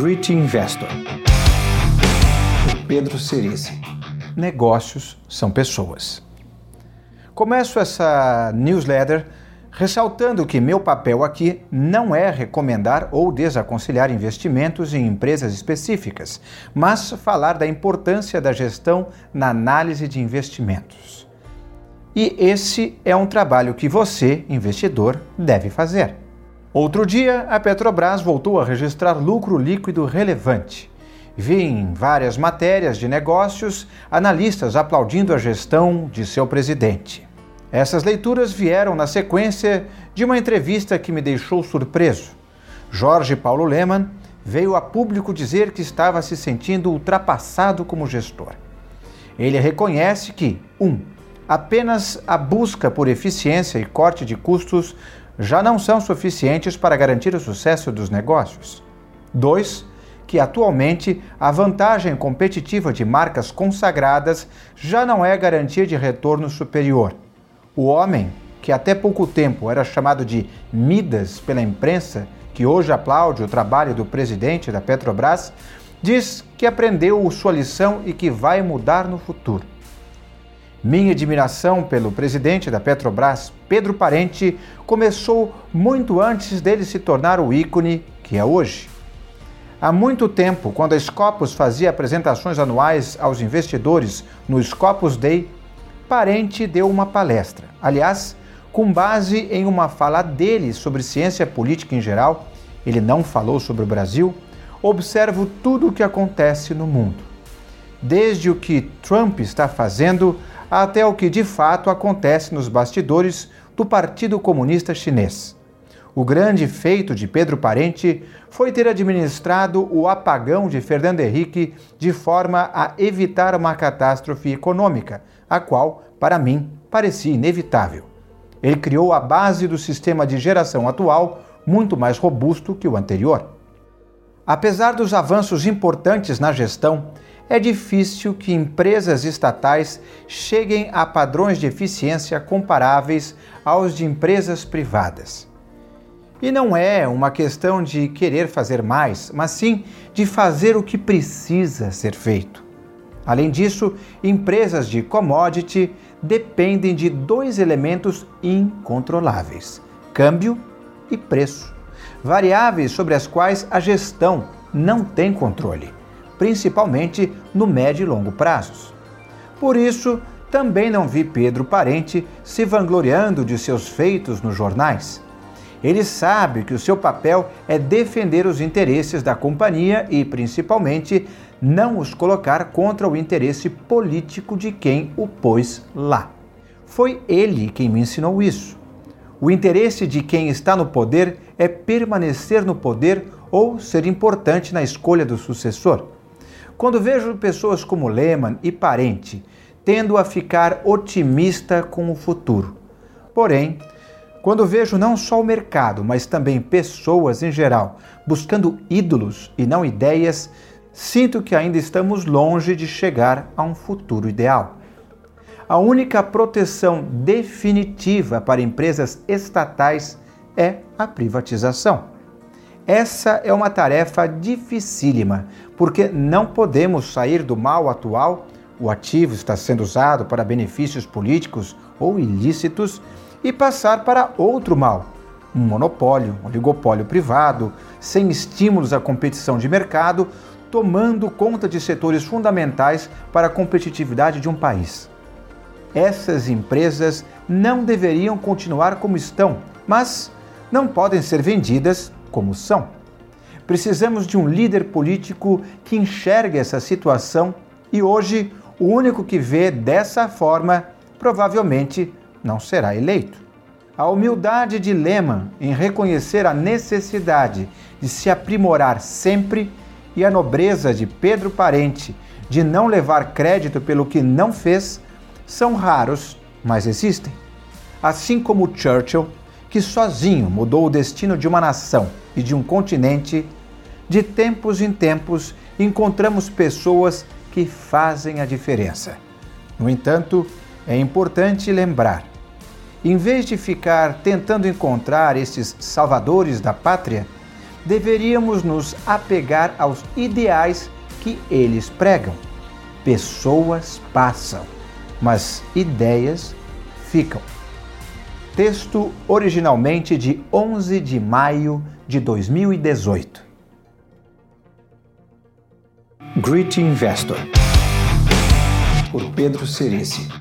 Great Investor. Pedro Cerize. Negócios são pessoas. Começo essa newsletter ressaltando que meu papel aqui não é recomendar ou desaconselhar investimentos em empresas específicas, mas falar da importância da gestão na análise de investimentos. E esse é um trabalho que você, investidor, deve fazer. Outro dia, a Petrobras voltou a registrar lucro líquido relevante. Vi em várias matérias de negócios analistas aplaudindo a gestão de seu presidente. Essas leituras vieram na sequência de uma entrevista que me deixou surpreso. Jorge Paulo Lemann veio a público dizer que estava se sentindo ultrapassado como gestor. Ele reconhece que, apenas a busca por eficiência e corte de custos já não são suficientes para garantir o sucesso dos negócios. 2. Que atualmente a vantagem competitiva de marcas consagradas já não é garantia de retorno superior. O homem, que até pouco tempo era chamado de Midas pela imprensa, que hoje aplaude o trabalho do presidente da Petrobras, diz que aprendeu sua lição e que vai mudar no futuro. Minha admiração pelo presidente da Petrobras, Pedro Parente, começou muito antes dele se tornar o ícone que é hoje. Há muito tempo, quando a Scopus fazia apresentações anuais aos investidores no Scopus Day, Parente deu uma palestra, aliás, com base em uma fala dele sobre ciência política em geral, ele não falou sobre o Brasil, observo tudo o que acontece no mundo. Desde o que Trump está fazendo até o que de fato acontece nos bastidores do Partido Comunista Chinês. O grande feito de Pedro Parente foi ter administrado o apagão de Fernando Henrique de forma a evitar uma catástrofe econômica, a qual, para mim, parecia inevitável. Ele criou a base do sistema de geração atual, muito mais robusto que o anterior. Apesar dos avanços importantes na gestão, é difícil que empresas estatais cheguem a padrões de eficiência comparáveis aos de empresas privadas. E não é uma questão de querer fazer mais, mas sim de fazer o que precisa ser feito. Além disso, empresas de commodity dependem de dois elementos incontroláveis: câmbio e preço, variáveis sobre as quais a gestão não tem controle, principalmente no médio e longo prazos. Por isso, também não vi Pedro Parente se vangloriando de seus feitos nos jornais. Ele sabe que o seu papel é defender os interesses da companhia e, principalmente, não os colocar contra o interesse político de quem o pôs lá. Foi ele quem me ensinou isso. O interesse de quem está no poder é permanecer no poder ou ser importante na escolha do sucessor. Quando vejo pessoas como Lemann e Parente, tendo a ficar otimista com o futuro. Porém, quando vejo não só o mercado, mas também pessoas em geral, buscando ídolos e não ideias, sinto que ainda estamos longe de chegar a um futuro ideal. A única proteção definitiva para empresas estatais é a privatização. Essa é uma tarefa dificílima, porque não podemos sair do mal atual, o ativo está sendo usado para benefícios políticos ou ilícitos, e passar para outro mal, um monopólio, um oligopólio privado, sem estímulos à competição de mercado, tomando conta de setores fundamentais para a competitividade de um país. Essas empresas não deveriam continuar como estão, mas não podem ser vendidas como são. Precisamos de um líder político que enxergue essa situação e hoje o único que vê dessa forma provavelmente não será eleito. A humildade de Lemann em reconhecer a necessidade de se aprimorar sempre e a nobreza de Pedro Parente de não levar crédito pelo que não fez são raros, mas existem. Assim como Churchill, que sozinho mudou o destino de uma nação e de um continente, de tempos em tempos encontramos pessoas que fazem a diferença. No entanto, é importante lembrar, em vez de ficar tentando encontrar esses salvadores da pátria, deveríamos nos apegar aos ideais que eles pregam. Pessoas passam, mas ideias ficam. Texto originalmente de 11 de maio de 2018. Great Investor, por Pedro Cerize.